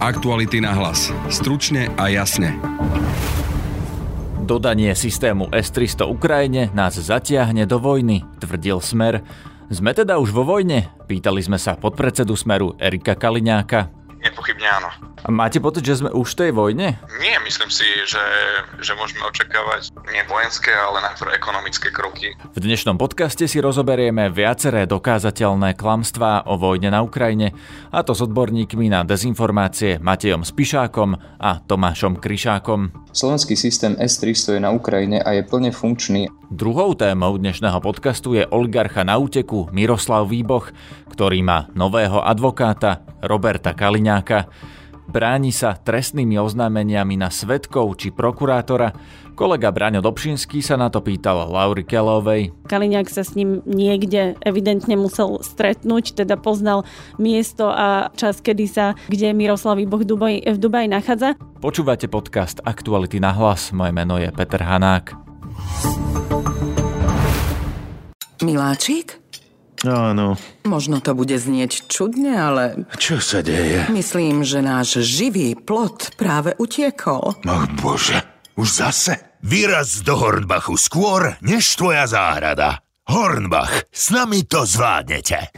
Aktuality na hlas. Stručne a jasne. Dodanie systému S-300 Ukrajine nás zatiahne do vojny, tvrdil Smer. Sme teda už vo vojne? Pýtali sme sa podpredsedu Smeru Erika Kaliňáka. Nepochybne áno. A máte pocit, že sme už v tej vojne? Nie, myslím si, že môžeme očakávať nie vojenské, ale najprv ekonomické kroky. V dnešnom podcaste si rozoberieme viaceré dokázateľné klamstvá o vojne na Ukrajine, a to s odborníkmi na dezinformácie Matejom Spišákom a Tomášom Kriššákom. Slovenský systém S-300 je na Ukrajine a je plne funkčný. Druhou témou dnešného podcastu je oligarcha na úteku Miroslav Výboch, ktorý má nového advokáta Roberta Kaliňáka. Bráni sa trestnými oznámeniami na svedkov či prokurátora. Kolega Braňo Dobšinský sa na to pýtal Laury Kellöovej. Kaliňák sa s ním niekde evidentne musel stretnúť, teda poznal miesto a čas, kde Miroslav Výboch v Dubaji nachádza. Počúvate podcast Aktuality na hlas. Moje meno je Peter Hanák. Miláčik? Áno. Možno to bude znieť čudne, ale... Čo sa deje? Myslím, že náš živý plot práve utiekol. Ach bože, už zase? Vyraz do Hornbachu skôr, než tvoja záhrada. Hornbach, s nami to zvládnete.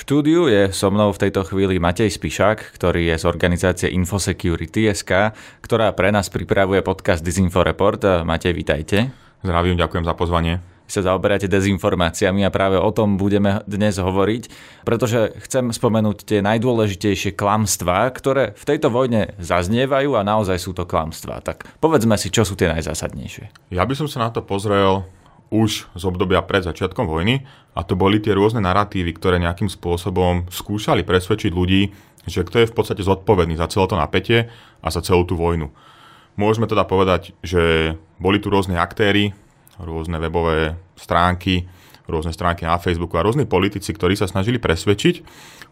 V štúdiu je so mnou v tejto chvíli Matej Spišák, ktorý je z organizácie Infosecurity.sk, ktorá pre nás pripravuje podcast Disinfo Report. Matej, vítajte. Zdravím, ďakujem za pozvanie. Sa zaoberáte dezinformáciami a práve o tom budeme dnes hovoriť, pretože chcem spomenúť tie najdôležitejšie klamstvá, ktoré v tejto vojne zaznievajú a naozaj sú to klamstvá. Tak povedzme si, čo sú tie najzásadnejšie. Ja by som sa na to pozrel už z obdobia pred začiatkom vojny, a to boli tie rôzne naratívy, ktoré nejakým spôsobom skúšali presvedčiť ľudí, že kto je v podstate zodpovedný za celé to napätie a za celú tú vojnu. Môžeme teda povedať, že boli tu rôzne aktéry, rôzne webové stránky, rôzne stránky na Facebooku a rôzne politici, ktorí sa snažili presvedčiť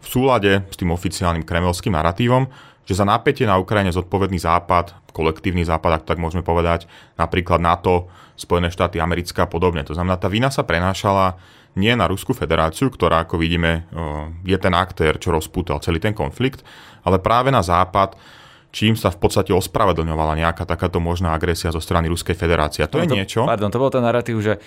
v súlade s tým oficiálnym kremelským naratívom, že za napätie na Ukrajine zodpovedný západ, kolektívny západ, ak tak môžeme povedať, napríklad NATO, Spojené štáty americké a podobne. To znamená, tá vina sa prenášala nie na Ruskú federáciu, ktorá, ako vidíme, je ten aktér, čo rozpútal celý ten konflikt, ale práve na západ, čím sa v podstate ospravedlňovala nejaká takáto možná agresia zo strany Ruskej federácie. To je niečo. Pardon, to bol ten narratív, že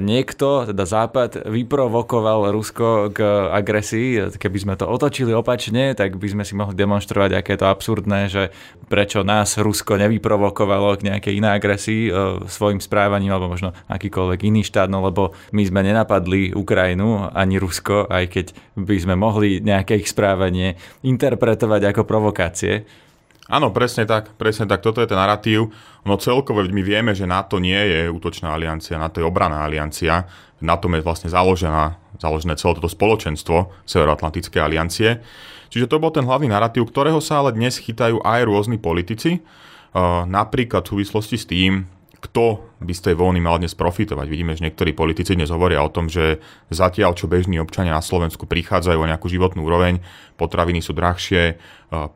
niekto, teda Západ, vyprovokoval Rusko k agresii. Keby sme to otočili opačne, tak by sme si mohli demonštrovať, aké je to absurdné, že prečo nás Rusko nevyprovokovalo k nejakej inej agresii svojim správaním, alebo možno akýkoľvek iný štát, no lebo my sme nenapadli Ukrajinu ani Rusko, aj keď by sme mohli nejaké ich správanie interpretovať ako provokácie. Áno, presne tak, toto je ten naratív. No celkovo my vieme, že NATO nie je útočná aliancia, NATO je obranná aliancia. NATO je vlastne založené celé toto spoločenstvo Severoatlantickej aliancie. Čiže to bol ten hlavný naratív, ktorého sa ale dnes chytajú aj rôzni politici, napríklad v súvislosti s tým, kto by z tej vojny mal dnes profitovať. Vidíme, že niektorí politici dnes hovoria o tom, že zatiaľ, čo bežní občania na Slovensku prichádzajú o nejakú životnú úroveň, potraviny sú drahšie,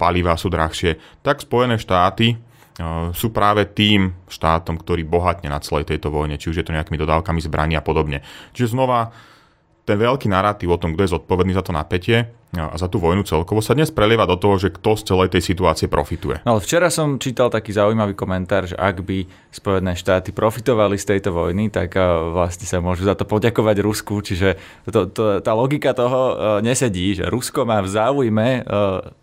palivá sú drahšie, tak Spojené štáty sú práve tým štátom, ktorý bohatne na celej tejto vojne, či už je to nejakými dodávkami zbraní a podobne. Čiže znova ten veľký narratív o tom, kto je zodpovedný za to napätie a za tú vojnu celkovo, sa dnes prelieva do toho, že kto z celej tej situácie profituje. No ale včera som čítal taký zaujímavý komentár, že ak by Spojené štáty profitovali z tejto vojny, tak vlastne sa môžu za to poďakovať Rusku, čiže tá logika toho nesedí, že Rusko má v záujme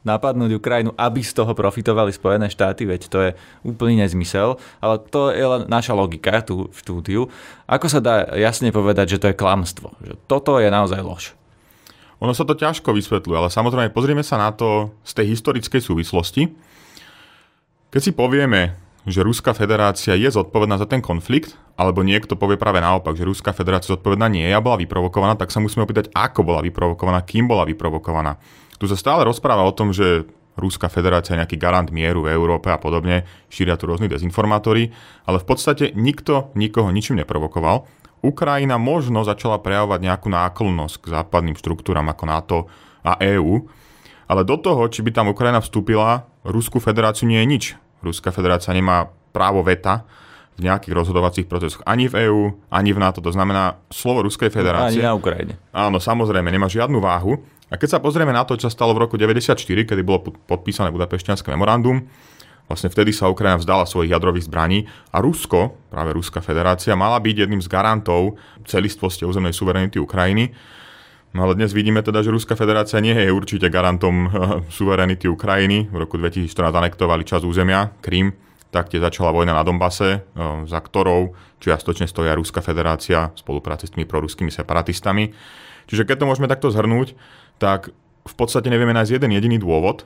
napadnúť Ukrajinu, aby z toho profitovali Spojené štáty, veď to je úplný nezmysel, ale to je len naša logika tu v štúdiu. Ako sa dá jasne povedať, že to je klamstvo, že toto je naozaj lož? Ono sa to ťažko vysvetľuje, ale samozrejme pozrieme sa na to z tej historickej súvislosti. Keď si povieme, že Ruská federácia je zodpovedná za ten konflikt, alebo niekto povie práve naopak, že Ruská federácia zodpovedná nie je a bola vyprovokovaná, tak sa musíme opýtať, ako bola vyprovokovaná, kým bola vyprovokovaná. Tu sa stále rozpráva o tom, že Ruská federácia je nejaký garant mieru v Európe a podobne, šíria tu rôzni dezinformátori, ale v podstate nikto nikoho ničím neprovokoval. Ukrajina možno začala prejavovať nejakú náklonnosť k západným štruktúram ako NATO a EÚ, ale do toho, či by tam Ukrajina vstúpila, Ruskú federáciu nie je nič. Ruská federácia nemá právo veta v nejakých rozhodovacích procesoch ani v EÚ, ani v NATO. To znamená, slovo Ruskej federácie... Ani na Ukrajine. Áno, samozrejme, nemá žiadnu váhu. A keď sa pozrieme na to, čo stalo v roku 1994, kedy bolo podpísané Budapeštianske memorandum, vlastne vtedy sa Ukrajina vzdala svojich jadrových zbraní a Rusko, práve Ruská federácia, mala byť jedným z garantov celistvosti územnej suverenity Ukrajiny. No ale dnes vidíme teda, že Ruská federácia nie je určite garantom suverenity Ukrajiny. V roku 2014 anektovali časť územia, Krym, taktiež začala vojna na Donbase, za ktorou čiastočne stojí Ruská federácia v spolupráci s tými proruskými separatistami. Čiže keď to môžeme takto zhrnúť, tak v podstate nevieme nájsť jeden jediný dôvod,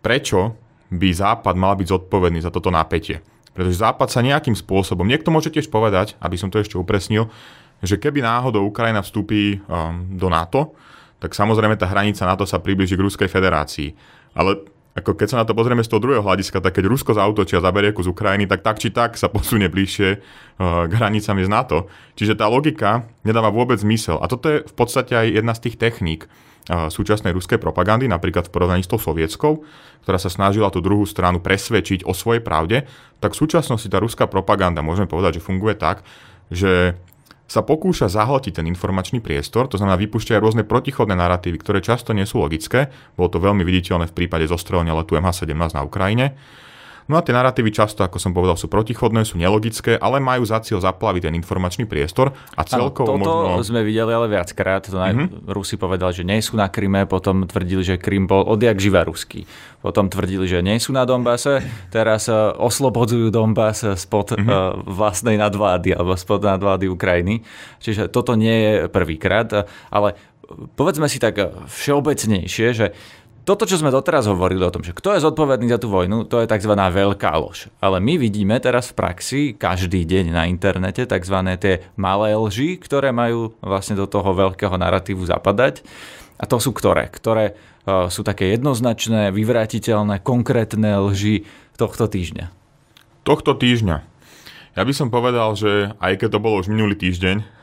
prečo by Západ mal byť zodpovedný za toto napätie. Pretože Západ sa nejakým spôsobom, niekto môže tiež povedať, aby som to ešte upresnil, že keby náhodou Ukrajina vstúpi do NATO, tak samozrejme tá hranica NATO sa priblíži k Ruskej federácii. Ale ako keď sa na to pozrieme z toho druhého hľadiska, tak keď Rusko zaútočí a zaberie kus Ukrajiny, tak či tak sa posunie bližšie k hranicám z NATO. Čiže tá logika nedáva vôbec zmysel. A toto je v podstate aj jedna z tých techník súčasnej ruskej propagandy, napríklad v porovnaní s tou sovietskou, ktorá sa snažila tú druhú stranu presvedčiť o svojej pravde, tak v súčasnosti tá ruská propaganda, môžeme povedať, že funguje tak, že sa pokúša zahltiť ten informačný priestor, to znamená vypúšťajú rôzne protichodné narratívy, ktoré často nie sú logické. Bolo to veľmi viditeľné v prípade zostrelenia letu MH17 na Ukrajine. No a tie narratívy často, ako som povedal, sú protichodné, sú nelogické, ale majú za cieľ zaplaviť ten informačný priestor a celkovo možno... Toto sme videli ale viackrát. To Rusi povedali, že nie sú na Kryme, potom tvrdili, že Krym bol odjakživa ruský. Potom tvrdili, že nie sú na Donbase, teraz oslobodzujú Donbas spod vlastnej nadvlády alebo spod nadvlády Ukrajiny. Čiže toto nie je prvýkrát, ale povedzme si tak všeobecnejšie, že toto, čo sme doteraz hovorili o tom, že kto je zodpovedný za tú vojnu, to je tzv. Veľká lož. Ale my vidíme teraz v praxi každý deň na internete tzv. Tie malé lži, ktoré majú vlastne do toho veľkého narratívu zapadať. A to sú ktoré? Ktoré sú také jednoznačné, vyvrátiteľné, konkrétne lži tohto týždňa. Tohto týždňa. Ja by som povedal, že aj keď to bolo už minulý týždeň,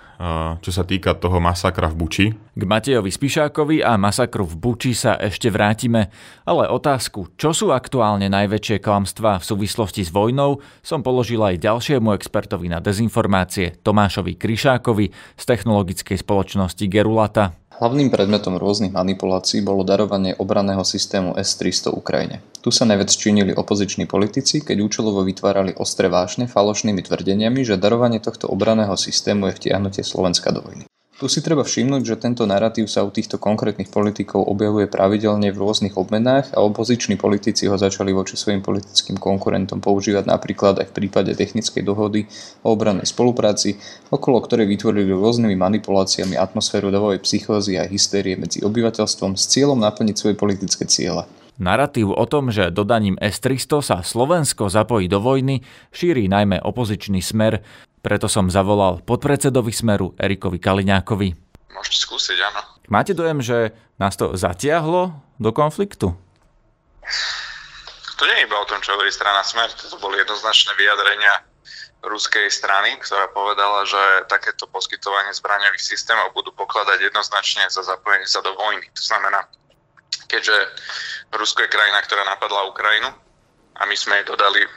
čo sa týka toho masakra v Buči. K Matejovi Spišákovi a masakru v Buči sa ešte vrátime, ale otázku, čo sú aktuálne najväčšie klamstvá v súvislosti s vojnou, som položil aj ďalšiemu expertovi na dezinformácie Tomášovi Kriššákovi z technologickej spoločnosti Gerulata. Hlavným predmetom rôznych manipulácií bolo darovanie obranného systému S-300 Ukrajine. Tu sa nevec činili opoziční politici, keď účelovo vytvárali ostré vášne falošnými tvrdeniami, že darovanie tohto obranného systému je vtiahnutie Slovenska do vojny. Tu si treba všimnúť, že tento narratív sa u týchto konkrétnych politikov objavuje pravidelne v rôznych obmenách a opoziční politici ho začali voči svojim politickým konkurentom používať napríklad aj v prípade technickej dohody o obrannej spolupráci, okolo ktorej vytvorili rôznymi manipuláciami atmosféru davovej psychózy a hystérie medzi obyvateľstvom s cieľom naplniť svoje politické ciele. Naratív o tom, že dodaním S-300 sa Slovensko zapojí do vojny, šíri najmä opozičný Smer. Preto som zavolal podpredsedovi Smeru Erikovi Kaliňákovi. Môžete skúsiť, áno. Máte dojem, že nás to zatiahlo do konfliktu? To nie je iba o tom, čo hovorí strana Smer. To boli jednoznačné vyjadrenia ruskej strany, ktorá povedala, že takéto poskytovanie zbraňových systémov budú pokladať jednoznačne za zapojenie sa do vojny. To znamená, keďže Rusko je krajina, ktorá napadla Ukrajinu a my sme jej dodali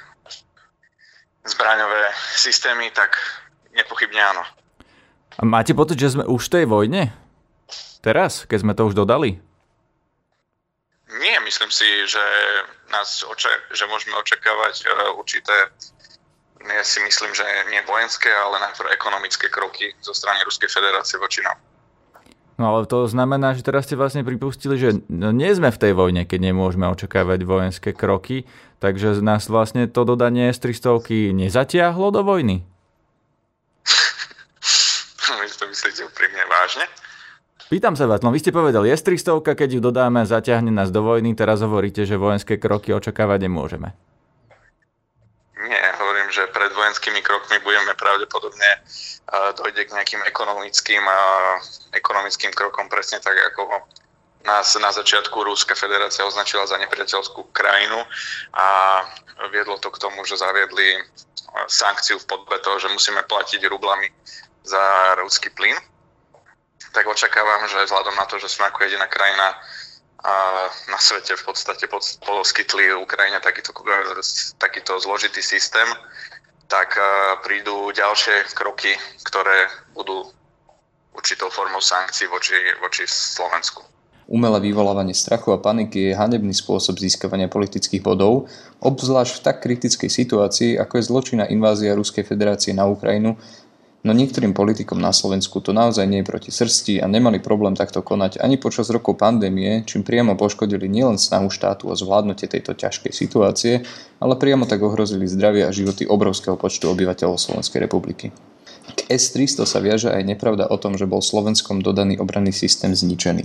zbraňové systémy, tak nepochybne áno. A máte pocit, že sme už v tej vojne? Teraz, keď sme to už dodali? Nie, myslím si, že že môžeme očakávať určité, ja si myslím, že nie vojenské, ale najprv ekonomické kroky zo strany Ruskej federácie voči nám. No ale to znamená, že teraz ste vlastne pripustili, že nie sme v tej vojne, keď nemôžeme očakávať vojenské kroky, takže nás vlastne to dodanie S-300 nezatiahlo do vojny. Vy to myslíte úprimne vážne? Pýtam sa vás, vy ste povedali S-300, keď ju dodáme, zatiahne nás do vojny, teraz hovoríte, že vojenské kroky očakávať nemôžeme. Nie, hovorím, že pred vojenskými krokmi budeme pravdepodobne dojde k nejakým ekonomickým krokom, presne tak, ako nás na začiatku Ruská federácia označila za nepriateľskú krajinu a viedlo to k tomu, že zaviedli sankciu v podobe toho, že musíme platiť rublami za ruský plyn. Tak očakávam, že vzhľadom na to, že sme ako jediná krajina na svete v podstate poskytli Ukrajine takýto zložitý systém, tak prídu ďalšie kroky, ktoré budú určitou formou sankcií voči Slovensku. Umelé vyvolávanie strachu a paniky je hanebný spôsob získavania politických bodov, obzvlášť v tak kritickej situácii, ako je zločinná invázia Ruskej federácie na Ukrajinu, no niektorým politikom na Slovensku to naozaj nie je proti srsti a nemali problém takto konať ani počas rokov pandémie, čím priamo poškodili nielen snahu štátu o zvládnutie tejto ťažkej situácie, ale priamo tak ohrozili zdravie a životy obrovského počtu obyvateľov Slovenskej republiky. K S-300 sa viaže aj nepravda o tom, že bol Slovenskom dodaný obranný systém zničený,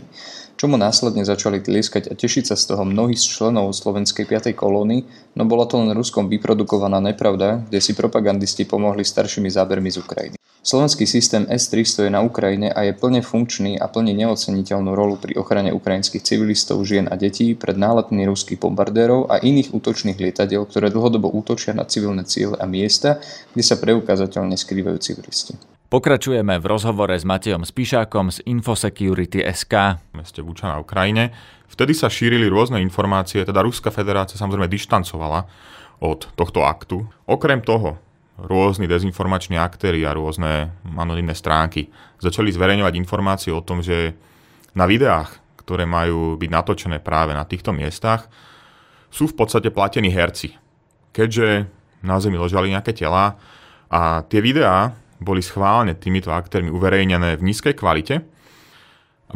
čomu následne začali tlieskať a tešiť sa z toho mnohí z členov slovenskej 5. kolóny, no bola to len Ruskom vyprodukovaná nepravda, kde si propagandisti pomohli staršími zábermi z Ukrajiny. Slovenský systém S-300 je na Ukrajine a je plne funkčný a plní neoceniteľnú rolu pri ochrane ukrajinských civilistov, žien a detí pred náletmi ruských bombardérov a iných útočných lietadiel, ktoré dlhodobo útočia na civilné ciele a miesta, kde sa preukázateľne skrývajú civilisti. Pokračujeme v rozhovore s Matejom Spišákom z Infosecurity.sk. V meste Buča na Ukrajine vtedy sa šírili rôzne informácie, teda Ruská federácia samozrejme dištancovala od tohto aktu. Okrem toho rôzni dezinformační aktéri a rôzne anonymné stránky začali zverejňovať informácie o tom, že na videách, ktoré majú byť natočené práve na týchto miestach, sú v podstate platení herci. Keďže na zemi ležali nejaké telá a tie videá boli schválne týmito aktérmi uverejnené v nízkej kvalite,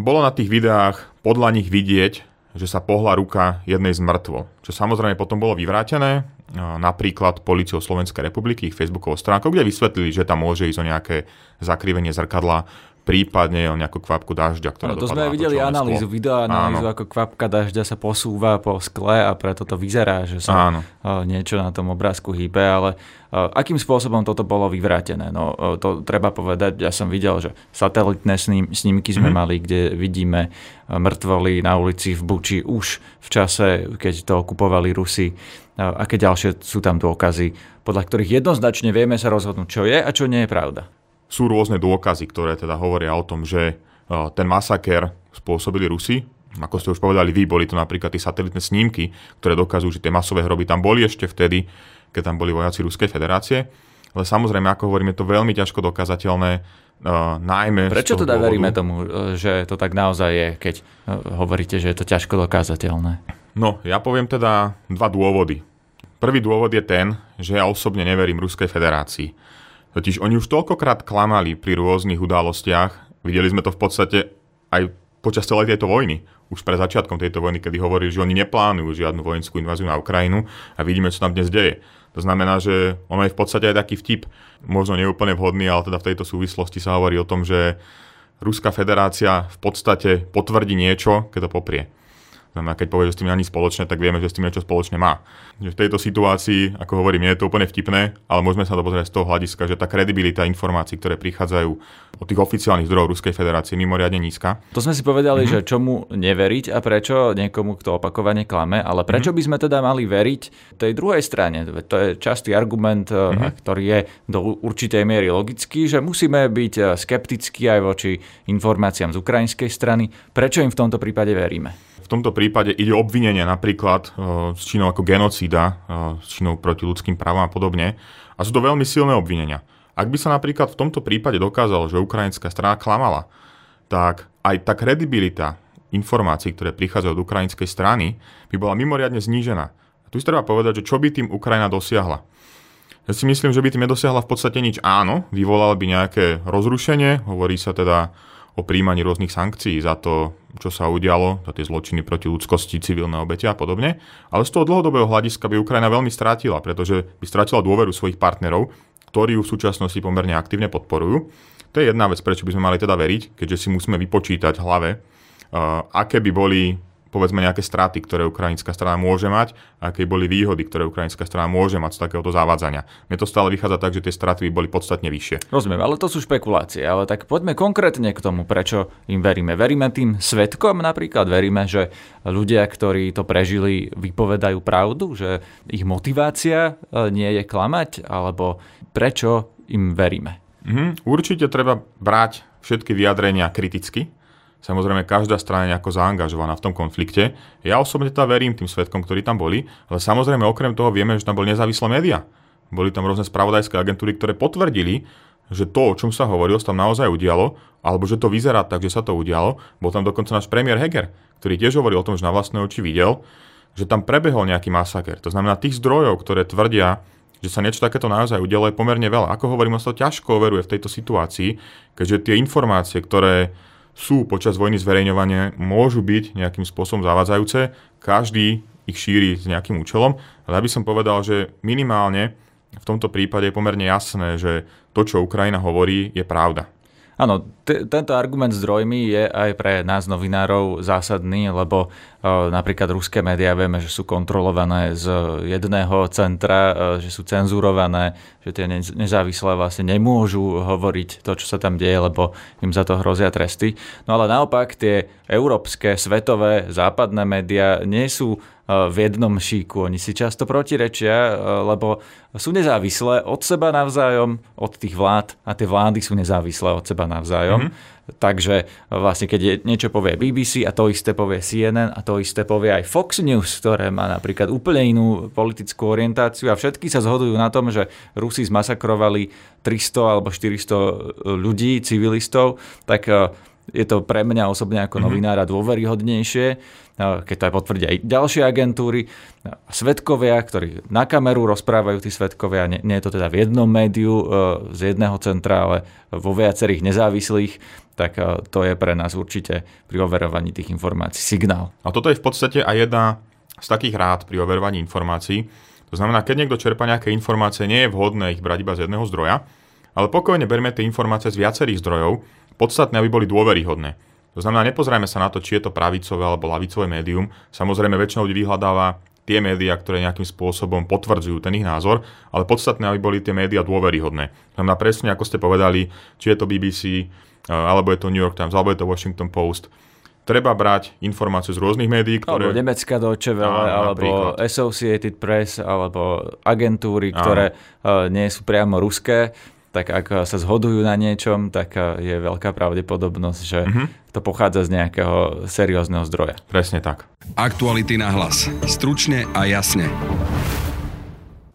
bolo na tých videách podľa nich vidieť, že sa pohla ruka jednej z mŕtvol. Čo samozrejme potom bolo vyvrátené, napríklad políciou Slovenskej republiky, ich facebookovou stránkou, kde vysvetlili, že tam môže ísť o nejaké zakrivenie zrkadla, prípadne o nejakú kvapku dažďa, ktorá dopadla. To sme videli analýzu, videoanalýzu, ako kvapka dažďa sa posúva po skle a preto to vyzerá, že sa niečo na tom obrázku hýbe, ale akým spôsobom toto bolo vyvrátené? No, to treba povedať, ja som videl, že satelitné snímky sme mali, kde vidíme mŕtvoly na ulici v Buči už v čase, keď to okupovali Rusi. Aké ďalšie sú tam dôkazy, podľa ktorých jednoznačne vieme sa rozhodnúť, čo je a čo nie je pravda? Sú rôzne dôkazy, ktoré teda hovoria o tom, že ten masaker spôsobili Rusi. Ako ste už povedali vy, boli to napríklad tie satelitné snímky, ktoré dokazujú, že tie masové hroby tam boli ešte vtedy, keď tam boli vojaci Ruskej federácie. Ale samozrejme, ako hovoríme, je to veľmi ťažko dokázateľné, najmä... Prečo teda veríme tomu, že to tak naozaj je, keď hovoríte, že je to ťažko dokázateľné? No, ja poviem teda dva dôvody. Prvý dôvod je ten, že ja osobne neverím Ruskej federácii. Totiž oni už toľkokrát klamali pri rôznych udalostiach. Videli sme to v podstate aj počas celej tejto vojny. Už pred začiatkom tejto vojny, kedy hovorili, že oni neplánujú žiadnu vojenskú inváziu na Ukrajinu a vidíme, čo tam dnes deje. To znamená, že ono je v podstate aj taký vtip, možno neúplne vhodný, ale teda v tejto súvislosti sa hovorí o tom, že Ruská federácia v podstate potvrdí niečo, keď to poprie. Znamená, keď povie, že s tým ani spoločné, tak vieme, že s tým niečo spoločné má. V tejto situácii, ako hovorím, nie je to úplne vtipné, ale môžeme sa to pozrieť z toho hľadiska, že tá kredibilita informácií, ktoré prichádzajú od tých oficiálnych zdrojov Ruskej federácie, je mimoriadne nízka. To sme si povedali, že čomu neveriť a prečo niekomu, kto opakovane klame, ale prečo by sme teda mali veriť tej druhej strane? To je častý argument, ktorý je do určitej miery logický, že musíme byť skeptickí aj voči informáciám z ukrajinskej strany. Prečo im v tomto prípade veríme? V tomto prípade ide o obvinenie napríklad s činou ako genocída, s činou proti ľudským právam a podobne. A sú to veľmi silné obvinenia. Ak by sa napríklad v tomto prípade dokázalo, že ukrajinská strana klamala, tak aj tá kredibilita informácií, ktoré prichádzajú od ukrajinskej strany, by bola mimoriadne znížená. A tu si treba povedať, že čo by tým Ukrajina dosiahla. Ja si myslím, že by tým nedosiahla v podstate nič. Áno, vyvolal by nejaké rozrušenie, hovorí sa teda o príjmaní rôznych sankcií za to, čo sa udialo, za tie zločiny proti ľudskosti, civilné obete a podobne. Ale z toho dlhodobého hľadiska by Ukrajina veľmi strátila, pretože by strátila dôveru svojich partnerov, ktorí ju v súčasnosti pomerne aktívne podporujú. To je jedna vec, prečo by sme mali teda veriť, keďže si musíme vypočítať v hlave, aké by boli, povedzme, nejaké straty, ktoré ukrajinská strana môže mať, a aké boli výhody, ktoré ukrajinská strana môže mať z takéhoto zavádzania. Mne to stále vychádza tak, že tie straty by boli podstatne vyššie. Rozumiem, ale to sú špekulácie, ale tak poďme konkrétne k tomu, prečo im veríme. Veríme tým svedkom napríklad, veríme, že ľudia, ktorí to prežili, vypovedajú pravdu, že ich motivácia nie je klamať, alebo prečo im veríme? Určite treba brať všetky vyjadrenia kriticky. Samozrejme, každá strana je nejako zaangažovaná v tom konflikte. Ja osobne teda verím tým svedkom, ktorí tam boli, ale samozrejme okrem toho vieme, že tam boli nezávislé médiá. Boli tam rôzne spravodajské agentúry, ktoré potvrdili, že to, o čom sa hovorilo, sa tam naozaj udialo, alebo že to vyzerá tak, že sa to udialo. Bol tam dokonca náš premiér Heger, ktorý tiež hovoril o tom, že na vlastné oči videl, že tam prebehol nejaký masaker. To znamená, tých zdrojov, ktoré tvrdia, že sa niečo takéto naozaj udialo, je pomerne veľa. Ako hovorím, sa to ťažko overuje v tejto situácii, keďže tie informácie, ktoré sú počas vojny zverejňované, môžu byť nejakým spôsobom zavádzajúce. Každý ich šíri s nejakým účelom. Ale ja by som povedal, že minimálne v tomto prípade je pomerne jasné, že to, čo Ukrajina hovorí, je pravda. Áno, tento argument s zdrojmi je aj pre nás novinárov zásadný, lebo napríklad ruské médiá vieme, že sú kontrolované z jedného centra, že sú cenzurované, že tie nezávislé vlastne nemôžu hovoriť to, čo sa tam deje, lebo im za to hrozia tresty. No ale naopak tie európske, svetové, západné médiá nie sú v jednom šíku. Oni si často protirečia, lebo sú nezávislé od seba navzájom, od tých vlád, a tie vlády sú nezávislé od seba navzájom. Mm-hmm. Takže vlastne, keď niečo povie BBC a to isté povie CNN a to isté povie aj Fox News, ktoré má napríklad úplne inú politickú orientáciu, a všetky sa zhodujú na tom, že Rusi zmasakrovali 300 alebo 400 ľudí, civilistov, tak je to pre mňa osobne ako novinára dôveryhodnejšie, keď to aj potvrdia aj ďalšie agentúry. Svedkovia, ktorí na kameru rozprávajú, tí svedkovia, nie je to teda v jednom médiu z jedného centra, ale vo viacerých nezávislých, tak to je pre nás určite pri overovaní tých informácií signál. A toto je v podstate aj jedna z takých rád pri overovaní informácií. To znamená, keď niekto čerpa nejaké informácie, nie je vhodné ich brať iba z jedného zdroja, ale pokojne berme tie informácie z viacerých zdrojov, podstatné, aby boli dôveryhodné. To znamená, nepozerajme sa na to, či je to pravicové alebo ľavicové médium. Samozrejme, väčšinou ľudí vyhľadáva tie médiá, ktoré nejakým spôsobom potvrdzujú ten ich názor, ale podstatné, aby boli tie médiá dôveryhodné. To znamená, presne ako ste povedali, či je to BBC, alebo je to New York Times, alebo je to Washington Post. Treba brať informáciu z rôznych médií, ktoré... Alebo nemecká Deutsche Welle, alebo Associated Press, alebo agentúry, ktoré nie sú priamo ruské. Tak ak sa zhodujú na niečom, tak je veľká pravdepodobnosť, že to pochádza z nejakého seriózneho zdroja. Presne tak. Aktuality na hlas. Stručne a jasne.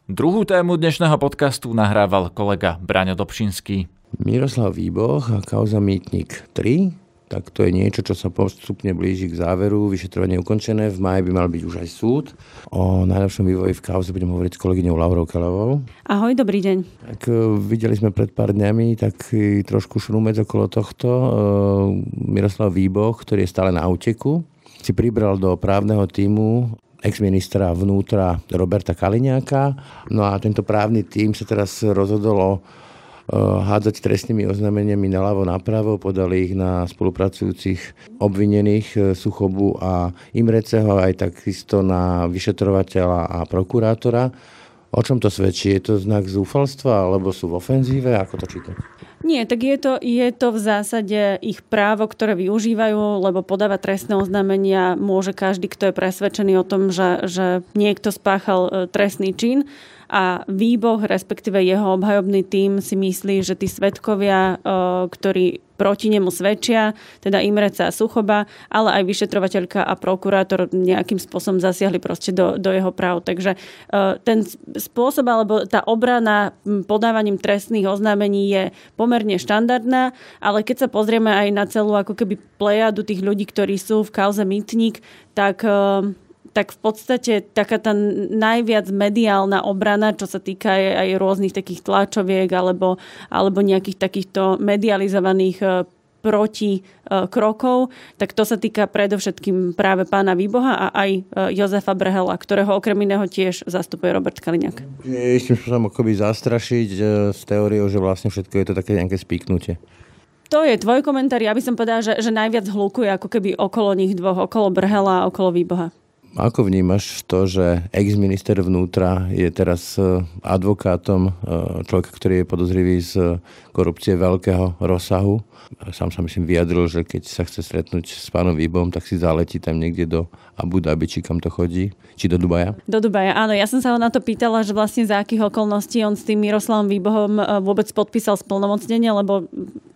Druhú tému dnešného podcastu nahrával kolega Braňo Dobšinský. Miroslav Výboch a kauza Mýtnik 3, tak to je niečo, čo sa postupne blíži k záveru. Vyšetrovanie je ukončené, v máji by mal byť už aj súd. O najlepšom vývoji v kauze budem hovoriť s kolegyňou Laurou Kellöovou. Ahoj, dobrý deň. Tak videli sme pred pár dňami taký trošku šrumec okolo tohto. Miroslav Výboch, ktorý je stále na úteku, si pribral do právneho tímu ex-ministra vnútra Roberta Kaliňáka. No a tento právny tím sa teraz rozhodol o hádzať trestnými oznameniami naľavo napravo, podali ich na spolupracujúcich obvinených Suchobu a Imreceho, aj takisto na vyšetrovateľa a prokurátora. O čom to svedčí? Je to znak zúfalstva, alebo sú v ofenzíve? Ako to čítať? Nie, tak je to v zásade ich právo, ktoré využívajú, lebo podávať trestné oznámenia môže každý, kto je presvedčený o tom, že niekto spáchal trestný čin. A Výboch, respektíve jeho obhajobný tím si myslí, že tí svedkovia, ktorí proti nemu svedčia, teda Imreca a Suchoba, ale aj vyšetrovateľka a prokurátor nejakým spôsobom zasiahli proste do jeho práv. Takže ten spôsob alebo tá obrana podávaním trestných oznámení je pomerne štandardná, ale keď sa pozrieme aj na celú ako keby plejadu tých ľudí, ktorí sú v kauze Mýtnik, tak v podstate taká tá najviac mediálna obrana, čo sa týka aj rôznych takých tlačoviek alebo nejakých takýchto medializovaných proti krokov, tak to sa týka predovšetkým práve pána Výboha a aj Jozefa Brhela, ktorého okrem iného tiež zastupuje Robert Kaliňák. Istým spôsobom akoby zastrašiť s teóriou, že vlastne všetko je to také nejaké spíknutie. To je tvoj komentár. Ja by som povedala, že najviac hlukuje ako keby okolo nich dvoch, okolo Brhela a okolo Výboha. Ako vnímaš to, že ex-minister vnútra je teraz advokátom človeka, ktorý je podozrivý z korupcie veľkého rozsahu. Sám sa myslím vyjadril, že keď sa chce stretnúť s pánom Výbohom, tak si zaletí tam niekde do Abu Dhabi, či kam to chodí, či do Dubaja. Do Dubaja, áno. Ja som sa ho na to pýtala, že vlastne za akých okolností on s tým Miroslavom Výbohom vôbec podpísal splnomocnenie, lebo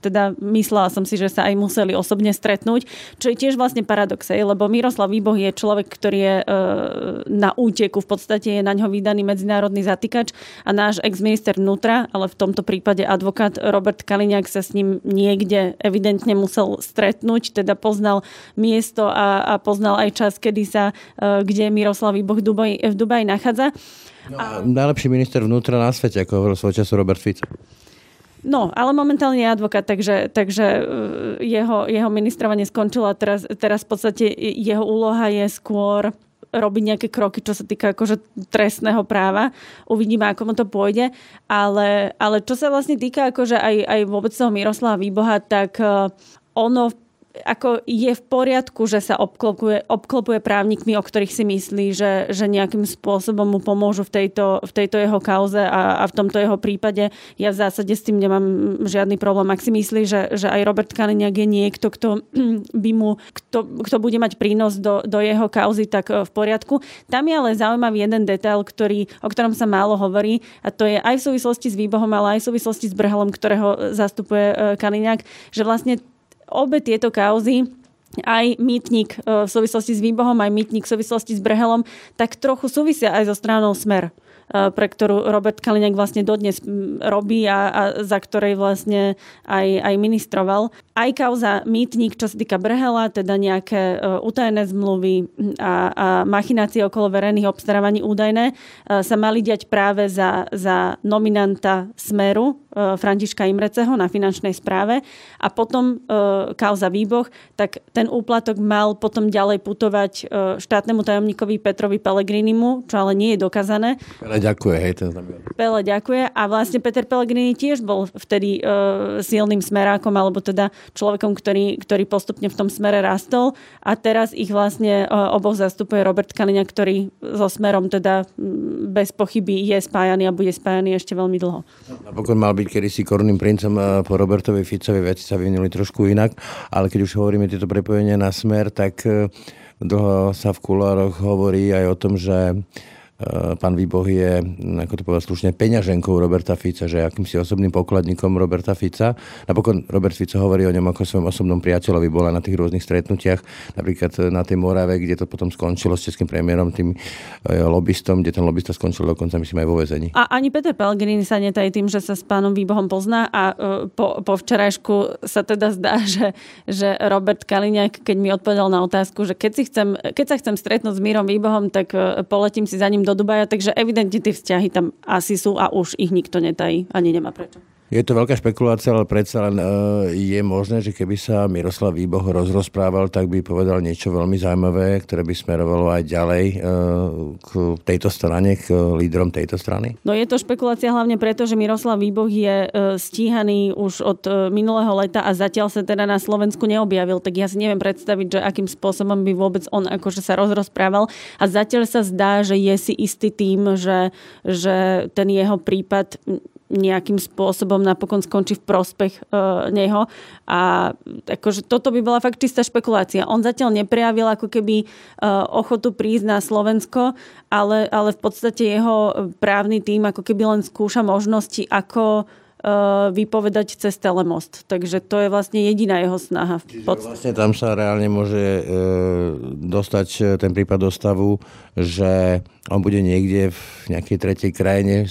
teda myslela som si, že sa aj museli osobne stretnúť, čo je tiež vlastne paradox, lebo Miroslav Výboh je človek, ktorý je na úteku, v podstate je na ňo vydaný medzinárodný zatýkač a náš ex-minister vnútra, ale v tomto prípade advokát Robert Kaliňák sa s ním niekde evidentne musel stretnúť, teda poznal miesto a poznal aj čas, kedy sa, kde Miroslav Výboh v Dubaji nachádza. No, najlepší minister vnútra na svete, ako hovoril svoj času Robert Fico. No, ale momentálne je advokát, takže jeho ministrovanie skončilo a teraz v podstate jeho úloha je skôr robiť nejaké kroky, čo sa týka akože trestného práva. Uvidíme, ako mu to pôjde. Ale čo sa vlastne týka akože aj vôbec toho Miroslava Výboha, tak ono ako je v poriadku, že sa obklopuje právnikmi, o ktorých si myslí, že nejakým spôsobom mu pomôžu v tejto jeho kauze a v tomto jeho prípade. Ja v zásade s tým nemám žiadny problém. Ak si myslí, že aj Robert Kaliňák je niekto, kto bude mať prínos do jeho kauzy, tak v poriadku. Tam je ale zaujímavý jeden detail, o ktorom sa málo hovorí, a to je aj v súvislosti s Výbohom, ale aj v súvislosti s Brhelom, ktorého zastupuje Kaliňák, že vlastne obe tieto kauzy, aj mýtnik v súvislosti s Výbohom, aj mýtnik v súvislosti s Brhelom, tak trochu súvisia aj so stranou Smer, pre ktorú Robert Kaliňák vlastne dodnes robí a za ktorej vlastne aj ministroval. Aj kauza mýtnik, čo sa týka Brhela, teda nejaké utajené zmluvy a machinácie okolo verejných obstarávaní údajné, sa mali diať práve za nominanta Smeru, Františka Imreceho na finančnej správe. A potom kauza Výboh, tak ten úplatok mal potom ďalej putovať štátnemu tajomníkovi Petrovi Pellegrinimu, čo ale nie je dokázané. Pele ďakuje a vlastne Peter Pellegrini tiež bol vtedy silným smerákom, alebo teda človekom, ktorý postupne v tom smere rastol, a teraz ich vlastne oboch zastupuje Robert Kaliňák, ktorý so Smerom teda bez pochyby je spájaný a bude spájaný ešte veľmi dlho. Napokon mal byť kedysi korunným princom, po Robertovi Ficovi veci sa vyvinuli trošku inak, ale keď už hovoríme tieto prepojenia na Smer, tak dlho sa v kulároch hovorí aj o tom, že pán Výboh je, ako to povedal slušne, peňaženkou Roberta Fica, že akýmsi osobným pokladníkom Roberta Fica. Napokon Robert Fico hovorí o ňom ako svojom osobnom priateľovi, bola na tých rôznych stretnutiach, napríklad na tej Morave, kde to potom skončilo s českým premiérom, tým lobbystom, kde ten lobbysta skončil dokonca, myslím, aj vo väzení. A ani Peter Pellegrini sa netají tým, že sa s pánom Výbohom pozná, a po včerajšku sa teda zdá, že Robert Kaliňák, keď mi odpovedal na otázku, že keď sa chcem stretnúť s Mírom Výbohom, tak poletím si za ním do Dubaja, takže evidentne tie vzťahy tam asi sú a už ich nikto netají, ani nemá prečo. Je to veľká špekulácia, ale predsa len je možné, že keby sa Miroslav Výboh rozprával, tak by povedal niečo veľmi zaujímavé, ktoré by smerovalo aj ďalej k tejto strane, k lídrom tejto strany. No je to špekulácia hlavne preto, že Miroslav Výboh je stíhaný už od minulého leta a zatiaľ sa teda na Slovensku neobjavil, tak ja si neviem predstaviť, že akým spôsobom by vôbec on akože sa rozprával, a zatiaľ sa zdá, že je si istý tým, že ten jeho prípad nejakým spôsobom napokon skončí v prospech neho. A akože toto by bola fakt čistá špekulácia. On zatiaľ neprejavil ako keby ochotu prísť na Slovensko, ale v podstate jeho právny tím ako keby len skúša možnosti, ako vypovedať cez telemost. Takže to je vlastne jediná jeho snaha. Vlastne tam sa reálne môže dostať ten prípad do stavu, že on bude niekde v nejakej tretej krajine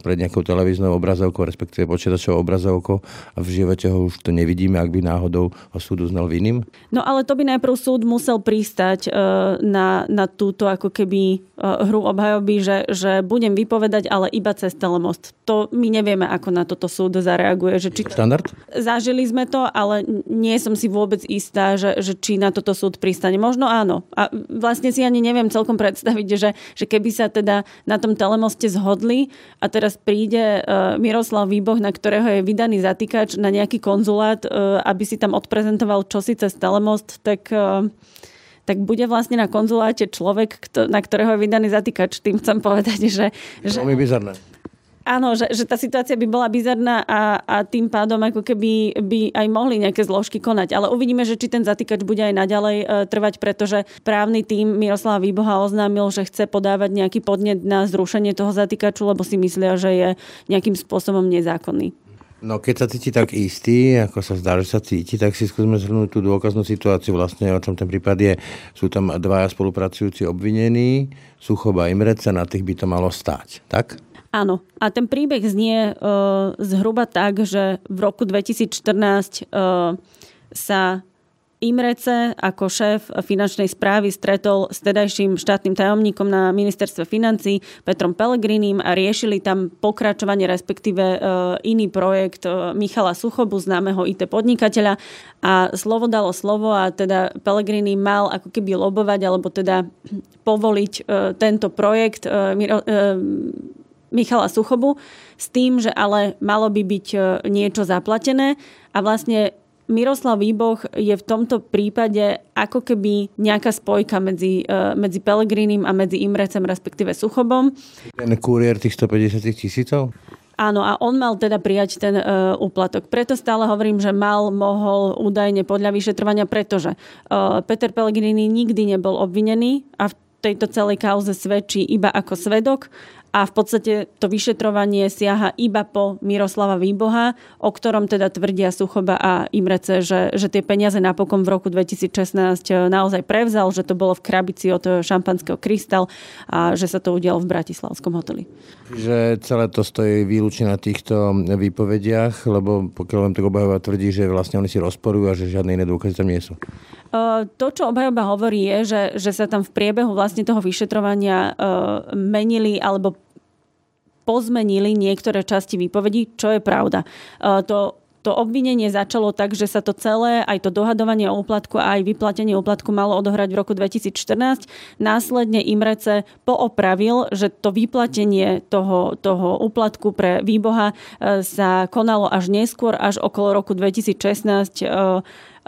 pred nejakou televíznou obrazovkou, respektíve počítačovou obrazovkou, a v živote ho už to nevidíme, ak by náhodou ho súd uznal vinným. No ale to by najprv súd musel pristať na túto ako keby hru obhajoby, že budem vypovedať, ale iba cez telemost. To my nevieme, ako na toto súd zareaguje. Že či... Štandard? Zažili sme to, ale nie som si vôbec istá, že či na toto súd pristane. Možno áno. A vlastne si ani neviem celkom predstaviť, že keby sa teda na tom telemoste zhodli a teraz príde Miroslav Výboh, na ktorého je vydaný zatýkač, na nejaký konzulát, aby si tam odprezentoval čosi cez telemost, tak bude vlastne na konzuláte človek, na ktorého je vydaný zatýkač. Tým chcem povedať, že... To je bizarné. Áno, že tá situácia by bola bizarná a tým pádom ako keby by aj mohli nejaké zložky konať. Ale uvidíme, že či ten zatýkač bude aj naďalej trvať, pretože právny tím Miroslava Výboha oznámil, že chce podávať nejaký podnet na zrušenie toho zatýkaču, lebo si myslia, že je nejakým spôsobom nezákonný. No keď sa cíti tak istý, ako sa zdá, že sa cíti, tak si skúsme zhrnúť tú dôkaznú situáciu. Vlastne o čom ten prípad je, sú tam dvaja spolupracujúci obvinení, Suchoba, Imreca, na tých by to malo stáť, tak? Áno. A ten príbeh znie zhruba tak, že v roku 2014 sa Imrece ako šéf finančnej správy stretol s tedajším štátnym tajomníkom na ministerstve financií Petrom Pellegrinim a riešili tam pokračovanie, respektíve iný projekt Michala Suchobu, známeho IT podnikateľa, a slovo dalo slovo a teda Pellegrini mal ako keby lobovať alebo teda povoliť tento projekt Michala Suchobu s tým, že ale malo by byť niečo zaplatené a vlastne Miroslav Výboch je v tomto prípade ako keby nejaká spojka medzi Pellegrinim a medzi Imrecem, respektíve Suchobom. Ten kuriér tých 150 000? Áno, a on mal teda prijať ten úplatok. Preto stále hovorím, že mohol údajne podľa vyšetrovania, pretože Peter Pellegrini nikdy nebol obvinený a v tejto celej kauze svedčí iba ako svedok. A v podstate to vyšetrovanie siaha iba po Miroslava Výboha, o ktorom teda tvrdia Suchoba a Imrece, že tie peniaze napokon v roku 2016 naozaj prevzal, že to bolo v krabici od šampanského Krystal a že sa to udialo v bratislavskom hoteli. Že celé to stojí výlučne na týchto výpovediach, lebo pokiaľ len tak obhajoba tvrdí, že vlastne oni si rozporujú a že žiadne iné dôkazy tam nie sú. To, čo obhajoba hovorí, je, že sa tam v priebehu vlastne toho vyšetrovania menili alebo pozmenili niektoré časti výpovedí, čo je pravda. To obvinenie začalo tak, že sa to celé, aj to dohadovanie o úplatku a aj vyplatenie úplatku malo odohrať v roku 2014. Následne Imrece poopravil, že to vyplatenie toho úplatku pre Výboha sa konalo až neskôr, až okolo roku 2016,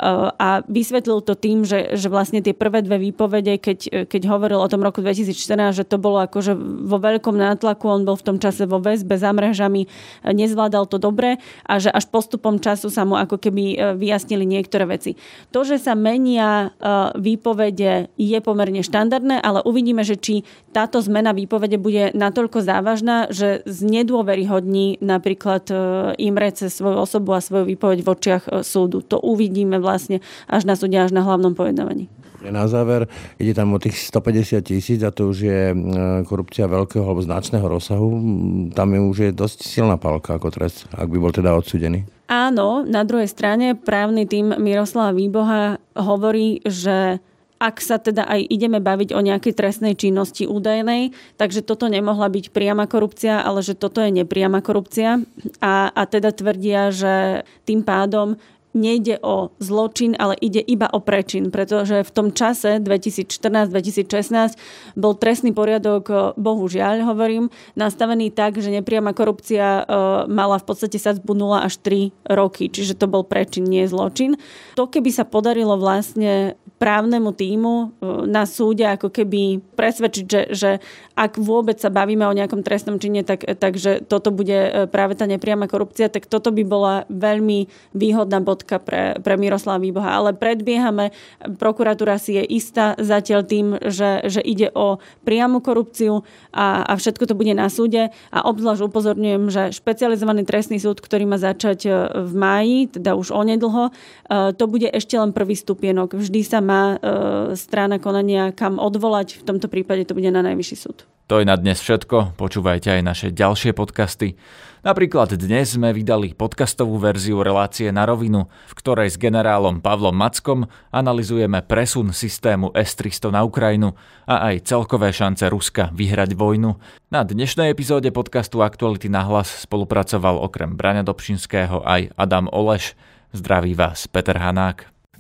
a vysvetlil to tým, že vlastne tie prvé dve výpovede, keď hovoril o tom roku 2014, že to bolo akože vo veľkom nátlaku, on bol v tom čase vo väzbe za mrežami, nezvládal to dobre a že až postupom času sa mu ako keby vyjasnili niektoré veci. To, že sa menia výpovede, je pomerne štandardné, ale uvidíme, že či táto zmena výpovede bude natoľko závažná, že znedôveryhodní napríklad Imrece svoju osobu a svoju výpoveď v očiach súdu. To uvidíme vlastne až na súde, až na hlavnom pojednávaní. Na záver ide tam o tých 150 000 a to už je korupcia veľkého alebo značného rozsahu. Tam je už je dosť silná pálka ako trest, ak by bol teda odsúdený. Áno, na druhej strane právny tím Miroslava Výboha hovorí, že ak sa teda aj ideme baviť o nejakej trestnej činnosti údajnej, takže toto nemohla byť priama korupcia, ale že toto je nepriama korupcia a teda tvrdia, že tým pádom nejde o zločin, ale ide iba o prečin, pretože v tom čase 2014-2016 bol trestný poriadok, bohužiaľ hovorím, nastavený tak, že nepriama korupcia mala v podstate sadzbu 0 až 3 roky, čiže to bol prečin, nie zločin. To keby sa podarilo vlastne právnemu tímu na súde ako keby presvedčiť, že ak vôbec sa bavíme o nejakom trestnom čine, takže toto bude práve tá nepriama korupcia, tak toto by bola veľmi výhodná bodka pre Miroslava Výboha. Ale predbiehame, prokuratúra si je istá zatiaľ tým, že ide o priamu korupciu a všetko to bude na súde. A obzvlášť upozorňujem, že špecializovaný trestný súd, ktorý má začať v máji, teda už onedlho, to bude ešte len prvý stupienok. Vždy sa má strana konania kam odvolať. V tomto prípade to bude na najvyšší súd. To je na dnes všetko. Počúvajte aj naše ďalšie podcasty. Napríklad dnes sme vydali podcastovú verziu relácie Na rovinu, v ktorej s generálom Pavlom Mackom analyzujeme presun systému S-300 na Ukrajinu a aj celkové šance Ruska vyhrať vojnu. Na dnešnej epizóde podcastu Aktuality na hlas spolupracoval okrem Braňa Dobšinského aj Adam Oleš. Zdraví vás Peter Hanák.